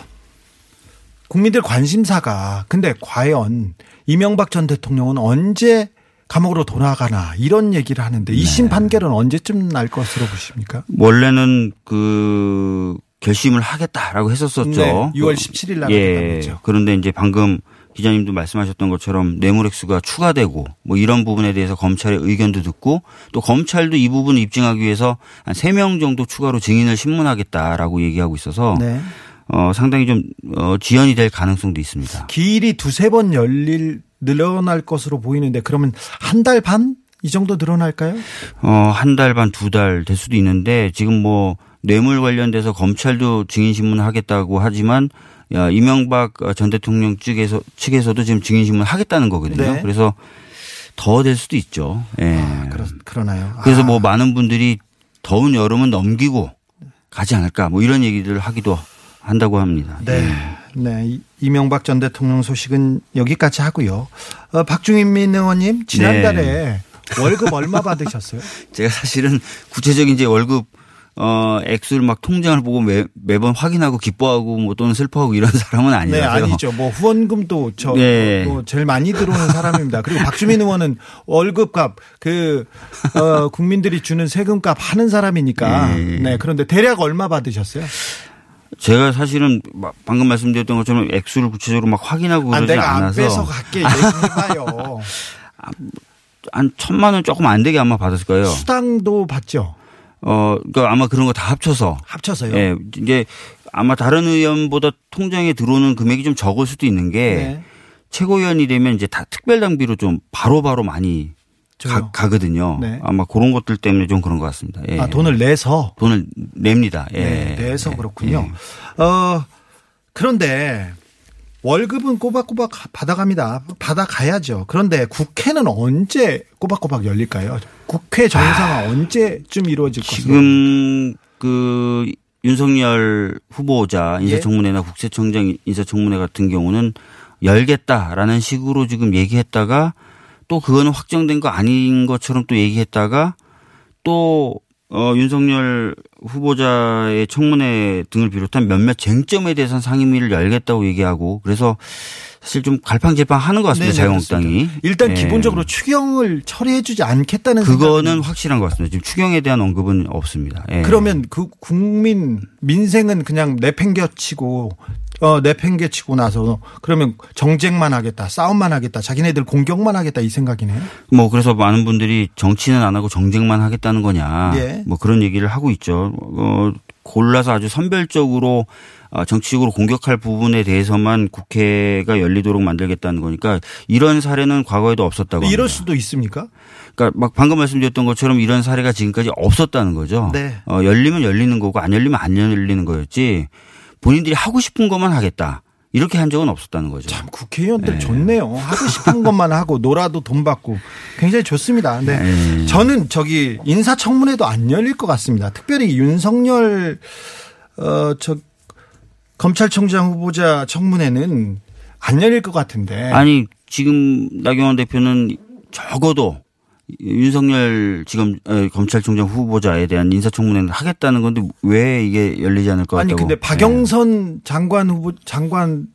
국민들 관심사가 근데 과연 이명박 전 대통령은 언제 감옥으로 돌아가나 이런 얘기를 하는데 이 심 네. 판결은 언제쯤 날 것으로 보십니까? 원래는 그... 결심을 하겠다라고 했었었죠. 네, 유월 십칠일 날 예, 그런데 이제 방금 기자님도 말씀하셨던 것처럼 뇌물 액수가 추가되고 뭐 이런 부분에 대해서 검찰의 의견도 듣고 또 검찰도 이 부분을 입증하기 위해서 한 세 명 정도 추가로 증인을 신문하겠다라고 얘기하고 있어서 네. 어, 상당히 좀 어, 지연이 될 가능성도 있습니다. 기일이 두세 번 열릴 늘어날 것으로 보이는데 그러면 한 달 반 이 정도 늘어날까요? 어, 한 달 반 두 달 될 수도 있는데 지금 뭐 뇌물 관련돼서 검찰도 증인신문을 하겠다고 하지만 이명박 전 대통령 측에서, 측에서도 지금 증인신문을 하겠다는 거거든요. 네. 그래서 더 될 수도 있죠. 예. 아, 그러, 그러나요. 그래서 아. 뭐 많은 분들이 더운 여름은 넘기고 가지 않을까 뭐 이런 얘기를 하기도 한다고 합니다. 네. 예. 네, 이명박 전 대통령 소식은 여기까지 하고요. 어, 박주민 의원님 지난달에 네. 월급 얼마 받으셨어요? 제가 사실은 구체적인 이제 월급 어, 액수를 막 통장을 보고 매, 매번 확인하고 기뻐하고 뭐 또는 슬퍼하고 이런 사람은 아니라서요. 네, 아니죠. 뭐 후원금도 저 네. 뭐 제일 많이 들어오는 사람입니다. 그리고 박주민 의원은 월급값 그 어, 국민들이 주는 세금값 하는 사람이니까. 네. 네. 그런데 대략 얼마 받으셨어요? 제가 사실은 방금 말씀드렸던 것처럼 액수를 구체적으로 막 확인하고 그러지 아, 않아서. 내가 앞에서 갈게 얘기해봐요. 한 천만 원 조금 안 되게 아마 받았을 거예요. 수당도 받죠. 어, 그러니까 아마 그런 거 다 합쳐서. 합쳐서요? 예. 이제 아마 다른 의원보다 통장에 들어오는 금액이 좀 적을 수도 있는 게 네. 최고위원이 되면 이제 다 특별당비로 좀 바로바로 바로 많이 가, 가거든요. 네. 아마 그런 것들 때문에 좀 그런 것 같습니다. 예. 아, 돈을 내서? 돈을 냅니다. 예. 네, 내서 그렇군요. 예. 어, 그런데 월급은 꼬박꼬박 받아갑니다. 받아가야죠. 그런데 국회는 언제 꼬박꼬박 열릴까요? 국회 정상화 아, 언제쯤 이루어질 것인가? 지금 그 윤석열 후보자 인사청문회나 예? 국세청장 인사청문회 같은 경우는 열겠다라는 식으로 지금 얘기했다가 또 그거는 확정된 거 아닌 것처럼 또 얘기했다가 또 어, 윤석열 후보자의 청문회 등을 비롯한 몇몇 쟁점에 대해서는 상임위를 열겠다고 얘기하고 그래서 사실 좀 갈팡질팡하는 것 같습니다. 네, 자유한국당이. 일단 네. 기본적으로 추경을 처리해주지 않겠다는 그거는 생각이... 확실한 것 같습니다. 지금 추경에 대한 언급은 없습니다. 네. 그러면 그 국민 민생은 그냥 내팽겨치고 어, 내팽개치고 나서 그러면 정쟁만 하겠다, 싸움만 하겠다, 자기네들 공격만 하겠다 이 생각이네요. 뭐 그래서 많은 분들이 정치는 안 하고 정쟁만 하겠다는 거냐, 예. 뭐 그런 얘기를 하고 있죠. 어, 골라서 아주 선별적으로 정치적으로 공격할 부분에 대해서만 국회가 열리도록 만들겠다는 거니까 이런 사례는 과거에도 없었다고 합니다. 이럴 수도 있습니까? 그러니까 막 방금 말씀드렸던 것처럼 이런 사례가 지금까지 없었다는 거죠. 네. 어, 열리면 열리는 거고 안 열리면 안 열리는 거였지. 본인들이 하고 싶은 것만 하겠다. 이렇게 한 적은 없었다는 거죠. 참 국회의원들 네. 좋네요. 하고 싶은 것만 하고 놀아도 돈 받고 굉장히 좋습니다. 근데 네. 저는 저기 인사청문회도 안 열릴 것 같습니다. 특별히 윤석열 어, 저 검찰총장 후보자 청문회는 안 열릴 것 같은데. 아니 지금 나경원 대표는 적어도 윤석열 지금 검찰총장 후보자에 대한 인사청문회를 하겠다는 건데 왜 이게 열리지 않을 것 같다고. 아니 근데 박영선 네. 장관 후보 장관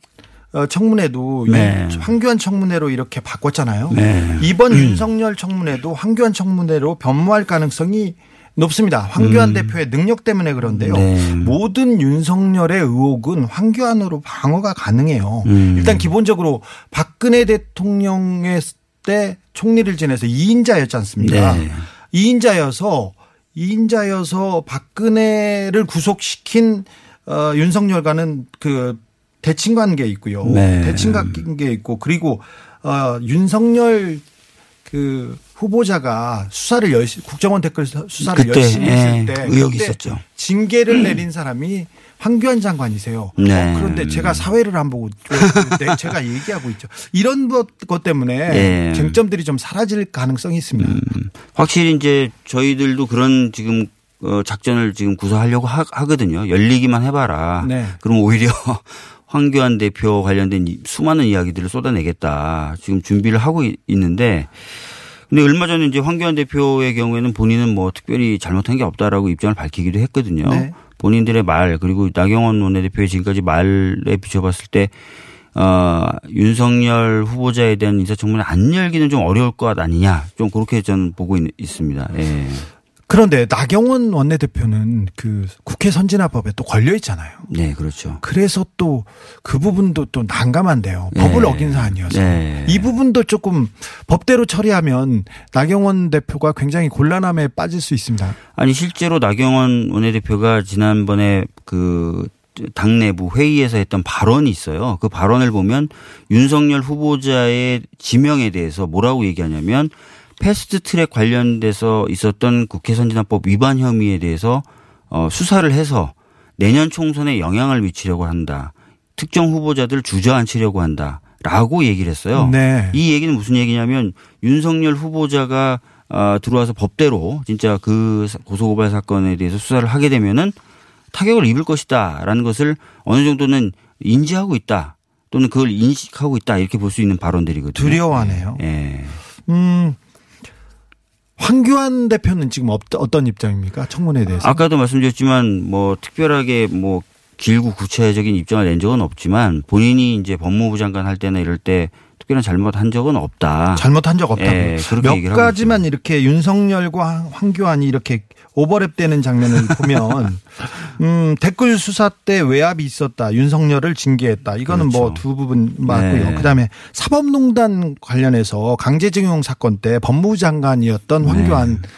청문회도 네. 황교안 청문회로 이렇게 바꿨잖아요. 네. 이번 음. 윤석열 청문회도 황교안 청문회로 변모할 가능성이 높습니다. 황교안 음. 대표의 능력 때문에 그런데요. 네. 모든 윤석열의 의혹은 황교안으로 방어가 가능해요. 음. 일단 기본적으로 박근혜 대통령의 때 총리를 지내서 이인자였지 않습니까? 네. 이인자여서 이인자여서 박근혜를 구속시킨 어, 윤석열과는 그 대칭 관계 있고요. 네. 대칭 관계 있고 그리고 어, 윤석열 그 후보자가 수사를 열심히 국정원 댓글 수사를 그때, 열심히 했을 때 예, 의혹이 있었죠. 징계를 내린 사람이 황교안 장관이세요. 네. 어, 그런데 제가 사회를 안 보고 제가 얘기하고 있죠. 이런 것 때문에 네. 쟁점들이 좀 사라질 가능성이 있습니다. 음, 확실히 이제 저희들도 그런 지금 작전을 지금 구사하려고 하, 하거든요. 열리기만 해봐라. 네. 그럼 오히려 황교안 대표 관련된 수많은 이야기들을 쏟아내겠다. 지금 준비를 하고 있는데 근데 얼마 전에 이제 황교안 대표의 경우에는 본인은 뭐 특별히 잘못한 게 없다라고 입장을 밝히기도 했거든요. 네. 본인들의 말 그리고 나경원 원내대표의 지금까지 말에 비춰봤을 때 어, 윤석열 후보자에 대한 인사청문회 안 열기는 좀 어려울 것 아니냐. 좀 그렇게 저는 보고 있, 있습니다. 예. 그런데 나경원 원내대표는 그 국회 선진화법에 또 걸려 있잖아요. 네, 그렇죠. 그래서 또 그 부분도 또 난감한데요. 네. 법을 어긴 사안이어서. 네. 이 부분도 조금 법대로 처리하면 나경원 대표가 굉장히 곤란함에 빠질 수 있습니다. 아니 실제로 나경원 원내대표가 지난번에 그 당 내부 회의에서 했던 발언이 있어요. 그 발언을 보면 윤석열 후보자의 지명에 대해서 뭐라고 얘기하냐면 패스트트랙 관련돼서 있었던 국회 선진화법 위반 혐의에 대해서 어, 수사를 해서 내년 총선에 영향을 미치려고 한다. 특정 후보자들 주저앉히려고 한다. 라고 얘기를 했어요. 네. 이 얘기는 무슨 얘기냐면 윤석열 후보자가 어, 들어와서 법대로 진짜 그 고소고발 사건에 대해서 수사를 하게 되면은 타격을 입을 것이다. 라는 것을 어느 정도는 인지하고 있다. 또는 그걸 인식하고 있다. 이렇게 볼 수 있는 발언들이거든요. 두려워하네요. 예. 음. 황교안 대표는 지금 어떤 입장입니까? 청문회에 대해서. 아까도 말씀드렸지만 뭐 특별하게 뭐 길고 구체적인 입장을 낸 적은 없지만 본인이 이제 법무부 장관 할 때나 이럴 때 특별한 잘못한 적은 없다. 잘못한 적 없다. 예, 몇 가지만 이렇게 윤석열과 황교안이 이렇게 오버랩되는 장면을 보면 음, 댓글 수사 때 외압이 있었다. 윤석열을 징계했다. 이거는 그렇죠. 뭐 두 부분 맞고요. 네. 그다음에 사법농단 관련해서 강제징용 사건 때 법무부 장관이었던 황교안 네.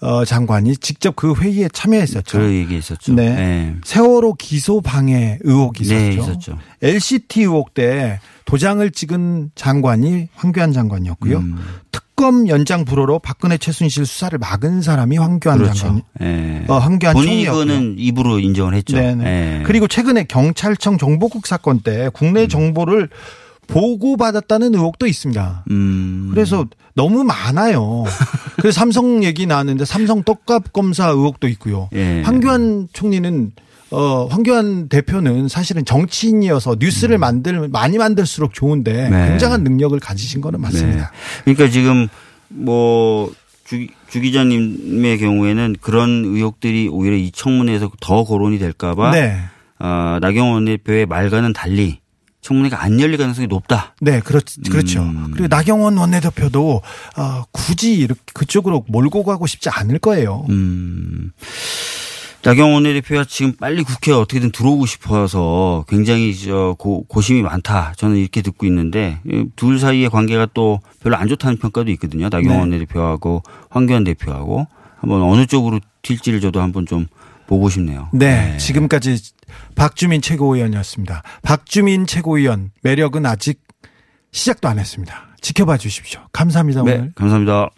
어, 장관이 직접 그 회의에 참여했었죠. 그 얘기 있었죠. 네. 네. 세월호 기소 방해 의혹이 있었죠. 네, 있었죠. 엘씨티 의혹 때 도장을 찍은 장관이 황교안 장관이었고요. 음. 특검 연장 불허로 박근혜 최순실 수사를 막은 사람이 황교안 그렇죠. 장관. 네. 어, 황교안 총리였고요. 본인은 입으로 인정을 했죠. 네. 그리고 최근에 경찰청 정보국 사건 때 국내 음. 정보를 보고받았다는 의혹도 있습니다. 음. 그래서 너무 많아요. 그래서 삼성 얘기 나왔는데 삼성 떡값 검사 의혹도 있고요. 예. 황교안 총리는 어, 황교안 대표는 사실은 정치인이어서 뉴스를 만들 많이 만들수록 좋은데 네. 굉장한 능력을 가지신 거는 맞습니다. 네. 그러니까 지금 뭐 주, 주 기자님의 경우에는 그런 의혹들이 오히려 이 청문회에서 더 거론이 될까 봐 네. 어, 나경원 대표의 말과는 달리 청문회가 안 열릴 가능성이 높다. 네, 그렇, 그렇죠. 음. 그리고 나경원 원내대표도 어, 굳이 이렇게 그쪽으로 몰고 가고 싶지 않을 거예요. 음. 나경원 원내대표가 지금 빨리 국회에 어떻게든 들어오고 싶어서 굉장히 저 고, 고심이 많다. 저는 이렇게 듣고 있는데 둘 사이의 관계가 또 별로 안 좋다는 평가도 있거든요. 나경원 원내대표하고 네. 황교안 대표하고 한번 어느 쪽으로 튈지를 저도 한번 좀 보고 싶네요. 네, 네. 지금까지 박주민 최고위원이었습니다. 박주민 최고위원 매력은 아직 시작도 안 했습니다. 지켜봐 주십시오. 감사합니다. 네, 오늘. 감사합니다.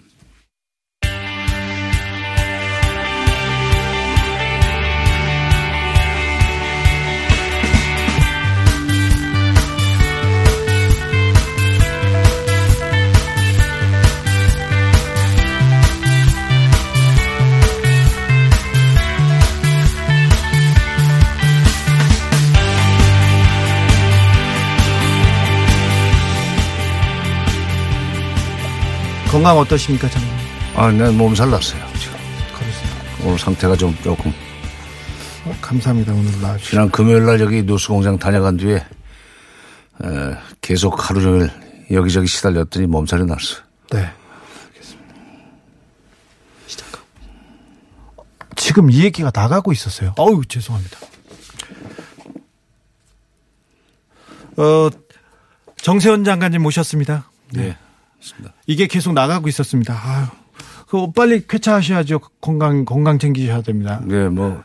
건강 어떠십니까, 장님? 아, 난 몸살 났어요, 지금. 그렇습니다. 오늘 상태가 좀 조금. 어, 감사합니다, 오늘 나와주셔서. 지난 금요일 날 여기 뉴스공장 다녀간 뒤에, 에, 계속 하루 종일 여기저기 시달렸더니 몸살이 났어요. 네. 알겠습니다. 시작하고. 지금 이 얘기가 나가고 있었어요. 어우, 죄송합니다. 어, 정세현 장관님 모셨습니다. 네. 네. 이게 계속 나가고 있었습니다. 아유, 그 빨리 쾌차하셔야죠. 건강 건강 챙기셔야 됩니다. 네, 뭐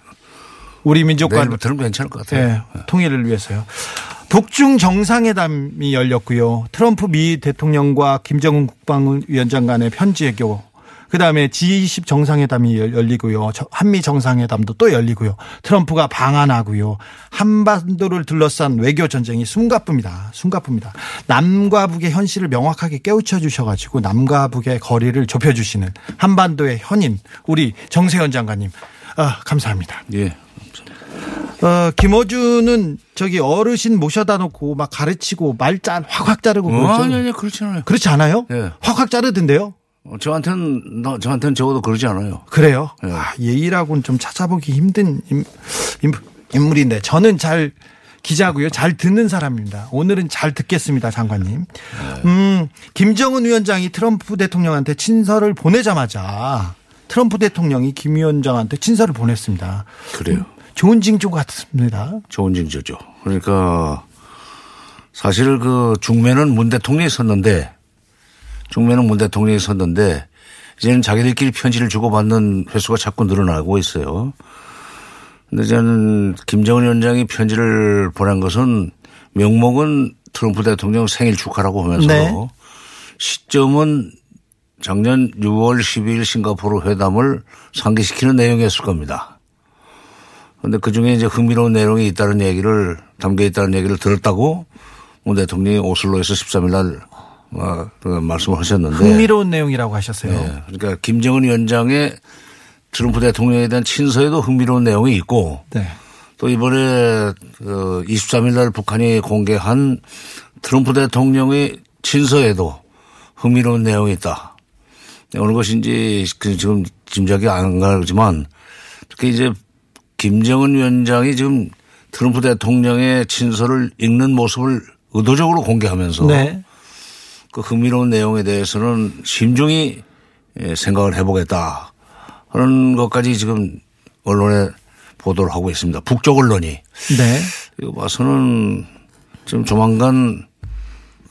우리 민족과 내일부터는 괜찮을 것 같아요. 네, 네. 통일을 위해서요. 북중 정상회담이 열렸고요. 트럼프 미 대통령과 김정은 국방위원장 간의 편지회교. 그다음에 지 이십 정상회담이 열리고요. 한미 정상회담도 또 열리고요. 트럼프가 방한하고요. 한반도를 둘러싼 외교 전쟁이 숨가쁩니다. 숨가쁩니다. 남과 북의 현실을 명확하게 깨우쳐 주셔가지고 남과 북의 거리를 좁혀주시는 한반도의 현인 우리 정세현 장관님 아, 감사합니다. 예. 어, 김어준은 저기 어르신 모셔다 놓고 막 가르치고 말짤 확확 자르고 어, 아니 아니 그렇지 않아요. 그렇지 않아요? 예. 확확 자르던데요. 저한테는, 저한테는 적어도 그러지 않아요. 그래요? 네. 아, 예의라고는 좀 찾아보기 힘든 임, 임, 인물인데 저는 잘 기자고요. 잘 듣는 사람입니다. 오늘은 잘 듣겠습니다, 장관님. 음, 김정은 위원장이 트럼프 대통령한테 친서를 보내자마자 트럼프 대통령이 김 위원장한테 친서를 보냈습니다. 그래요. 음, 좋은 징조 같습니다. 좋은 징조죠. 그러니까 사실 그 중매는 문 대통령이 섰는데 중매는 문 대통령이 섰는데 이제는 자기들끼리 편지를 주고받는 횟수가 자꾸 늘어나고 있어요. 그런데 저는 김정은 위원장이 편지를 보낸 것은 명목은 트럼프 대통령 생일 축하라고 하면서 네. 시점은 작년 유월 십이일 싱가포르 회담을 상기시키는 내용이었을 겁니다. 그런데 그중에 이제 흥미로운 내용이 있다는 얘기를 담겨 있다는 얘기를 들었다고 문 대통령이 오슬로에서 십삼일 날 아, 말씀을 하셨는데 흥미로운 내용이라고 하셨어요. 네. 그러니까 김정은 위원장의 트럼프 대통령에 대한 친서에도 흥미로운 내용이 있고 네. 또 이번에 이십삼일 날 북한이 공개한 트럼프 대통령의 친서에도 흥미로운 내용이 있다. 어느 것인지 지금 짐작이 안 가지만 특히 이제 김정은 위원장이 지금 트럼프 대통령의 친서를 읽는 모습을 의도적으로 공개하면서 네. 그 흥미로운 내용에 대해서는 심중히 생각을 해보겠다 하는 것까지 지금 언론에 보도를 하고 있습니다. 북쪽 언론이. 네. 이거 봐서는 지금 조만간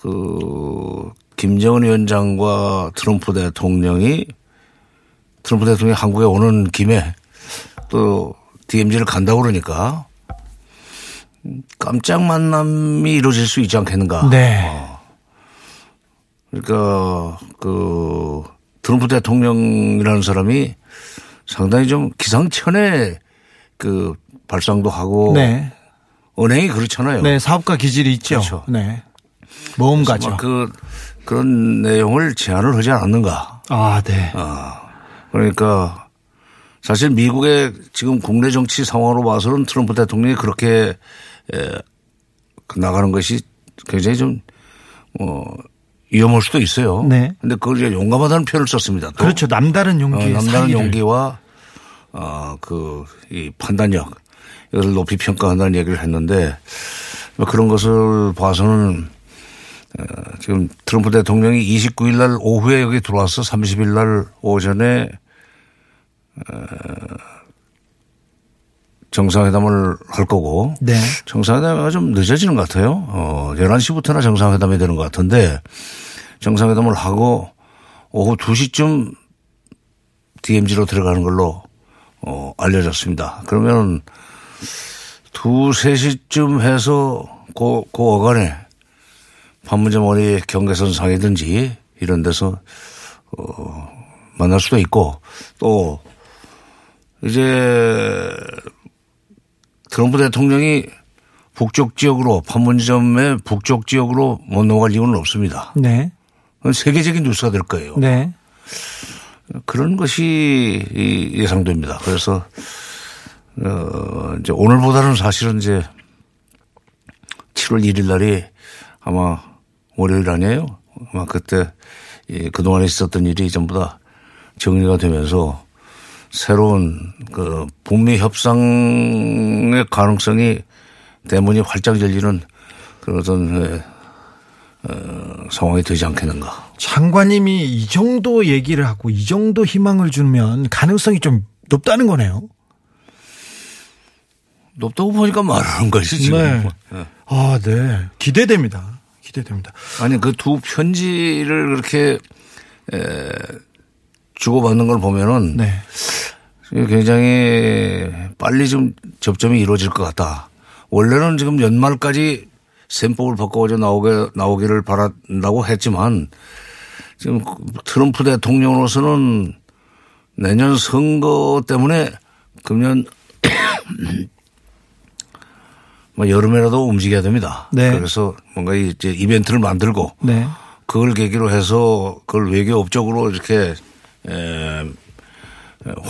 그 김정은 위원장과 트럼프 대통령이 트럼프 대통령이 한국에 오는 김에 또 디엠지를 간다고 그러니까 깜짝 만남이 이루어질 수 있지 않겠는가. 네. 어. 그러니까 그 트럼프 대통령이라는 사람이 상당히 좀 기상천외 그 발상도 하고 네. 은행이 그렇잖아요. 네, 사업가 기질이 있죠. 그렇죠. 네, 모험가죠. 그 그런 내용을 제안을 하지 않았는가. 아, 네. 아, 그러니까 사실 미국의 지금 국내 정치 상황으로 봐서는 트럼프 대통령이 그렇게 나가는 것이 굉장히 좀 뭐. 위험할 수도 있어요. 네. 근데 그걸 이제 용감하다는 표현을 썼습니다. 또. 그렇죠. 남다른 용기, 어, 남다른 상의를. 용기와 어, 그 이 판단력 이것을 높이 평가한다는 얘기를 했는데 그런 것을 봐서는 지금 트럼프 대통령이 이십구 일 날 오후에 여기 들어와서 삼십 일 날 오전에 정상회담을 할 거고 네. 정상회담이 좀 늦어지는 것 같아요. 어, 열한 시부터나 정상회담이 되는 것 같은데 정상회담을 하고 오후 두 시쯤 디엠지로 들어가는 걸로 어, 알려졌습니다. 그러면 두, 세 시쯤 해서 그, 그 어간에 판문점원이 경계선 상이든지 이런 데서 어, 만날 수도 있고 또 이제 트럼프 대통령이 북쪽 지역으로 판문점의 북쪽 지역으로 못 넘어갈 이유는 없습니다. 네. 세계적인 뉴스가 될 거예요. 네. 그런 것이 예상됩니다. 그래서 어 이제 오늘보다는 사실은 이제 칠월 일일 날이 아마 월요일 아니에요. 아마 그때 그동안에 있었던 일이 전부 다 정리가 되면서 새로운 그 북미 협상의 가능성이 대문이 활짝 열리는 그런 어떤 어, 상황이 되지 않겠는가. 장관님이 이 정도 얘기를 하고 이 정도 희망을 주면 가능성이 좀 높다는 거네요. 높다고 보니까 말하는 것이 지금. 네. 네. 아, 네. 기대됩니다. 기대됩니다. 아니, 그 두 편지를 그렇게 에, 주고받는 걸 보면은 네. 굉장히 빨리 좀 접점이 이루어질 것 같다. 원래는 지금 연말까지 셈법을 바꿔서 나오게, 나오기를 바란다고 했지만 지금 트럼프 대통령으로서는 내년 선거 때문에 금년 여름에라도 움직여야 됩니다. 네. 그래서 뭔가 이제 이벤트를 만들고 네. 그걸 계기로 해서 그걸 외교업적으로 이렇게 에,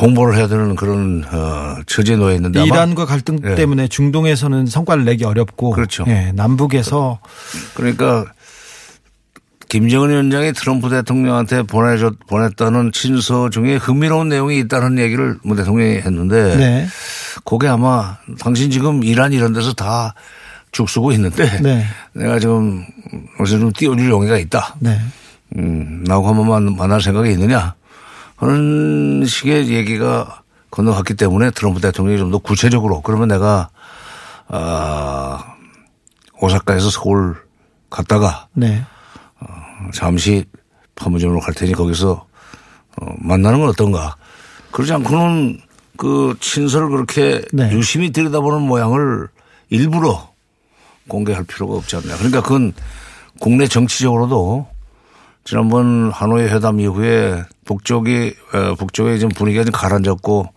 홍보를 해야 되는 그런 어, 처지에 놓여 있는데 이란과 갈등 예. 때문에 중동에서는 성과를 내기 어렵고 그렇죠. 예, 남북에서 그러니까 김정은 위원장이 트럼프 대통령한테 보내줬, 보냈다는 친서 중에 흥미로운 내용이 있다는 얘기를 문 대통령이 했는데 네. 그게 아마 당신 지금 이란 이런 데서 다 죽쓰고 있는데 네. 내가 지금 어디서 좀 띄워줄 용의가 있다. 네. 음, 나하고 한 번만 만날 생각이 있느냐. 그런 식의 얘기가 건너갔기 때문에 트럼프 대통령이 좀 더 구체적으로 그러면 내가 어, 오사카에서 서울 갔다가 네. 어, 잠시 판문점으로 갈 테니 거기서 어, 만나는 건 어떤가. 그러지 않고는 그 친서를 그렇게 네. 유심히 들여다보는 모양을 일부러 공개할 필요가 없지 않나. 그러니까 그건 국내 정치적으로도 지난번 하노이 회담 이후에 북쪽이, 북쪽에 지금 분위기가 좀 가라앉았고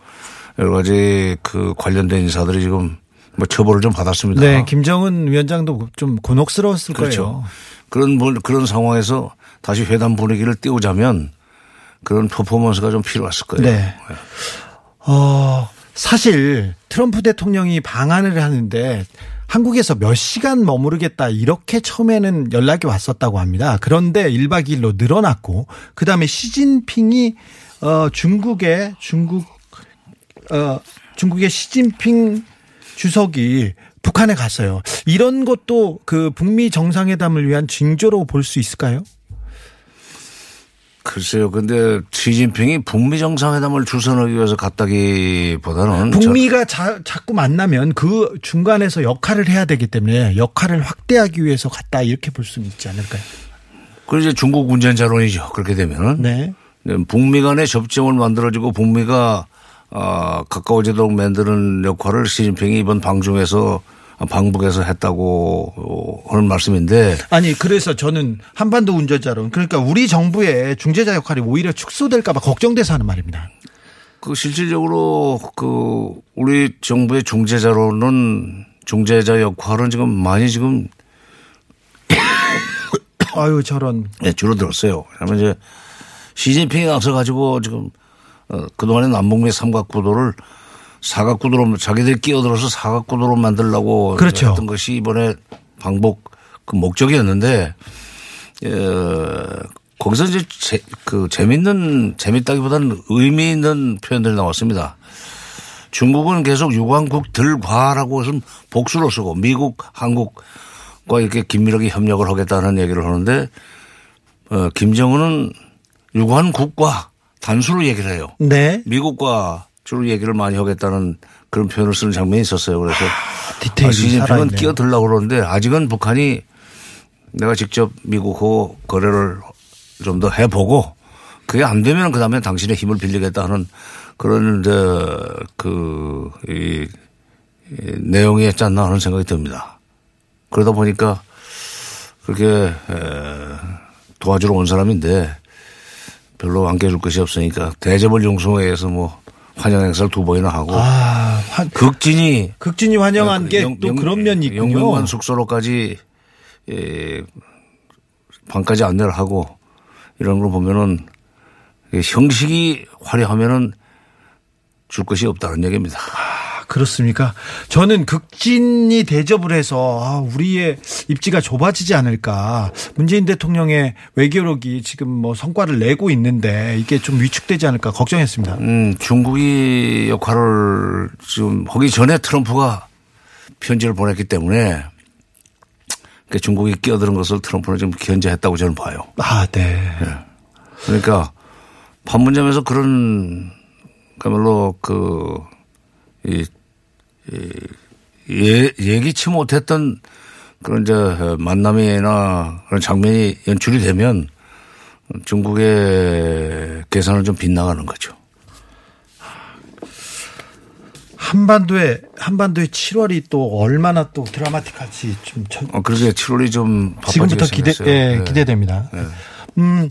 여러 가지 그 관련된 인사들이 지금 뭐 처벌을 좀 받았습니다. 네. 김정은 위원장도 좀 곤혹스러웠을 그렇죠. 거예요. 그런, 그런 상황에서 다시 회담 분위기를 띄우자면 그런 퍼포먼스가 좀 필요했을 거예요. 네. 어, 사실 트럼프 대통령이 방한을 하는데 한국에서 몇 시간 머무르겠다 이렇게 처음에는 연락이 왔었다고 합니다. 그런데 일박 이일로 늘어났고 그다음에 시진핑이 어, 중국의 중국 어, 중국의 시진핑 주석이 북한에 갔어요. 이런 것도 그 북미 정상회담을 위한 징조로 볼 수 있을까요? 글쎄요. 근데 시진핑이 북미 정상회담을 주선하기 위해서 갔다기보다는 북미가 자, 자꾸 만나면 그 중간에서 역할을 해야 되기 때문에 역할을 확대하기 위해서 갔다 이렇게 볼 수는 있지 않을까요? 그 이제 중국 운전자론이죠. 그렇게 되면은 네. 북미 간의 접점을 만들어주고 북미가 어, 가까워지도록 만드는 역할을 시진핑이 이번 방중에서 방북에서 했다고 하는 말씀인데 아니 그래서 저는 한반도 운전자론 그러니까 우리 정부의 중재자 역할이 오히려 축소될까 봐 걱정돼서 하는 말입니다. 그 실질적으로 그 우리 정부의 중재자로는 중재자 역할은 지금 많이 지금 아유 저런 네, 줄어들었어요. 왜냐하면 이제 시진핑이 앞서 가지고 지금 그동안에 남북미 삼각구도를 사각구도로 자기들이 끼어들어서 사각구도로 만들려고 그렇죠. 했던 것이 이번에 방북 그 목적이었는데 에, 거기서 이제 제, 그 재밌는 재밌다기보다는 의미 있는 표현들이 나왔습니다. 중국은 계속 유관국들과라고 해서 복수로 쓰고 미국, 한국과 이렇게 긴밀하게 협력을 하겠다는 얘기를 하는데 어, 김정은은 유관국과 단수로 얘기를 해요. 네. 미국과 주로 얘기를 많이 하겠다는 그런 표현을 쓰는 장면이 있었어요. 그래서 아, 시진핑은 끼어들려고 그러는데 아직은 북한이 내가 직접 미국하고 거래를 좀 더 해보고 그게 안 되면 그 다음에 당신의 힘을 빌리겠다 하는 그런 이제 그 이 내용이었지 않나 하는 생각이 듭니다. 그러다 보니까 그렇게 도와주러 온 사람인데 별로 안 깨줄 것이 없으니까 대접을 용서해서 뭐 환영 행사를 두 번이나 하고 아, 환, 극진이 극진이 환영한 게 또 그런 면이 있군요. 영명관 숙소로까지 예, 방까지 안내를 하고 이런 걸 보면은 형식이 화려하면은 줄 것이 없다는 얘기입니다. 아, 그렇습니까? 저는 극진이 대접을 해서 아, 우리의 입지가 좁아지지 않을까. 문재인 대통령의 외교력이 지금 뭐 성과를 내고 있는데 이게 좀 위축되지 않을까 걱정했습니다. 음, 중국이 역할을 지금 하기 전에 트럼프가 편지를 보냈기 때문에 그러니까 중국이 끼어드는 것을 트럼프는 좀 견제했다고 저는 봐요. 아, 네. 네. 그러니까 판문점에서 그런 그야말로 그 이, 이, 예, 예기치 못했던 그런 이제 만남이나 그런 장면이 연출이 되면 중국의 계산을 좀 빗나가는 거죠. 한반도에 한반도의 칠월이 또 얼마나 또 드라마틱할지 좀. 어, 그러게 칠월이 좀 지금부터 기대 예, 네. 기대됩니다. 네. 음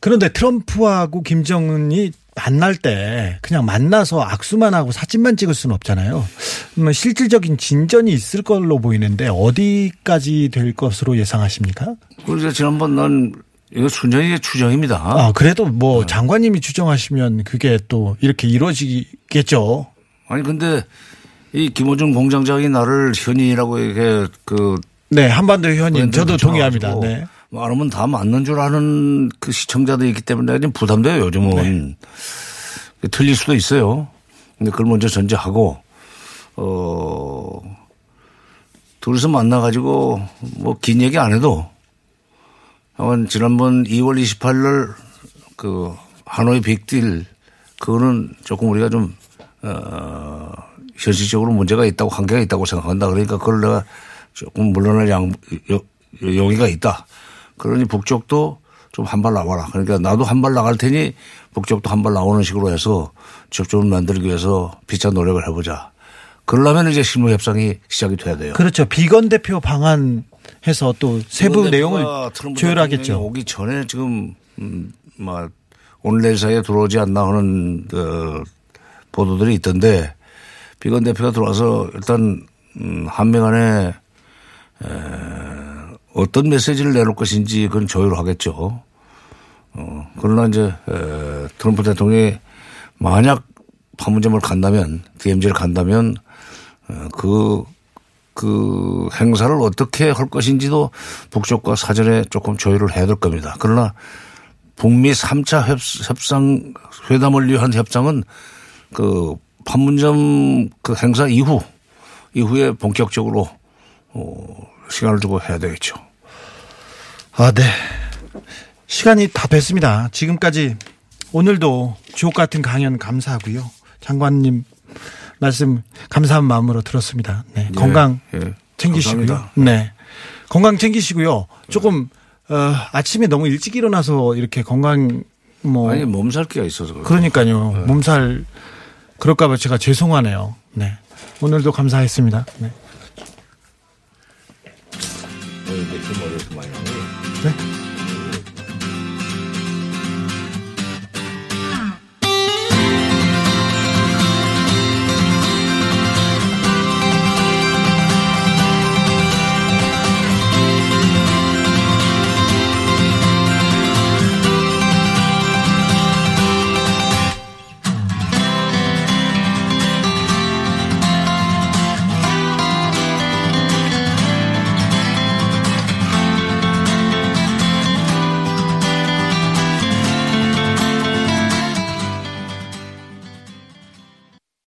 그런데 트럼프하고 김정은이 만날 때 그냥 만나서 악수만 하고 사진만 찍을 수는 없잖아요. 음, 실질적인 진전이 있을 걸로 보이는데 어디까지 될 것으로 예상하십니까? 그래서 지난번 난 이거 순전히 추정입니다. 아 그래도 뭐 네. 장관님이 추정하시면 그게 또 이렇게 이루어지겠죠. 아니 근데 이 김어준 공장장이 나를 현인이라고 이렇게 그 네 한반도 현인 저도 동의합니다. 네. 말하면 다 맞는 줄 아는 그 시청자들이 있기 때문에 좀 부담돼요 요즘은. 네. 틀릴 수도 있어요. 근데 그걸 먼저 전제하고 어 둘이서 만나 가지고 뭐 긴 얘기 안 해도 약간 지난번 이월 이십팔일 그 하노이 빅딜 그거는 조금 우리가 좀 어, 현실적으로 문제가 있다고 한계가 있다고 생각한다. 그러니까 그걸 내가 조금 물러날 양, 여, 용의가 있다. 그러니 북쪽도 좀 한 발 나와라. 그러니까 나도 한 발 나갈 테니 북쪽도 한 발 나오는 식으로 해서 접점을 만들기 위해서 비찬 노력을 해보자. 그러려면 이제 실무 협상이 시작이 돼야 돼요. 그렇죠. 비건 대표 방안해서 또 세부 내용을 조율하겠죠. 오기 전에 지금 음, 막 온라인 사이에 들어오지 않나 하는 그 보도들이 있던데 비건 대표가 들어와서 일단 한미 간에 어떤 메시지를 내놓을 것인지 그건 조율하겠죠. 어, 그러나 이제 트럼프 대통령이 만약 판문점을 간다면 디엠지를 간다면 그, 그 행사를 어떻게 할 것인지도 북쪽과 사전에 조금 조율을 해야 될 겁니다. 그러나 북미 삼 차 협상 회담을 위한 협상은 그 판문점 그 행사 이후 이후에 본격적으로 어, 시간을 두고 해야 되겠죠. 아, 네. 시간이 다 됐습니다. 지금까지 오늘도 주옥 같은 강연 감사하고요. 장관님 말씀 감사한 마음으로 들었습니다. 네, 예, 건강 예, 챙기시고요. 감사합니다. 네, 건강 챙기시고요. 조금 어, 아침에 너무 일찍 일어나서 이렇게 건강 뭐 아니 몸살 기가 있어서 그러니까요. 네. 몸살 그럴까봐 제가 죄송하네요. 네. 오늘도 감사했습니다. 네. 네.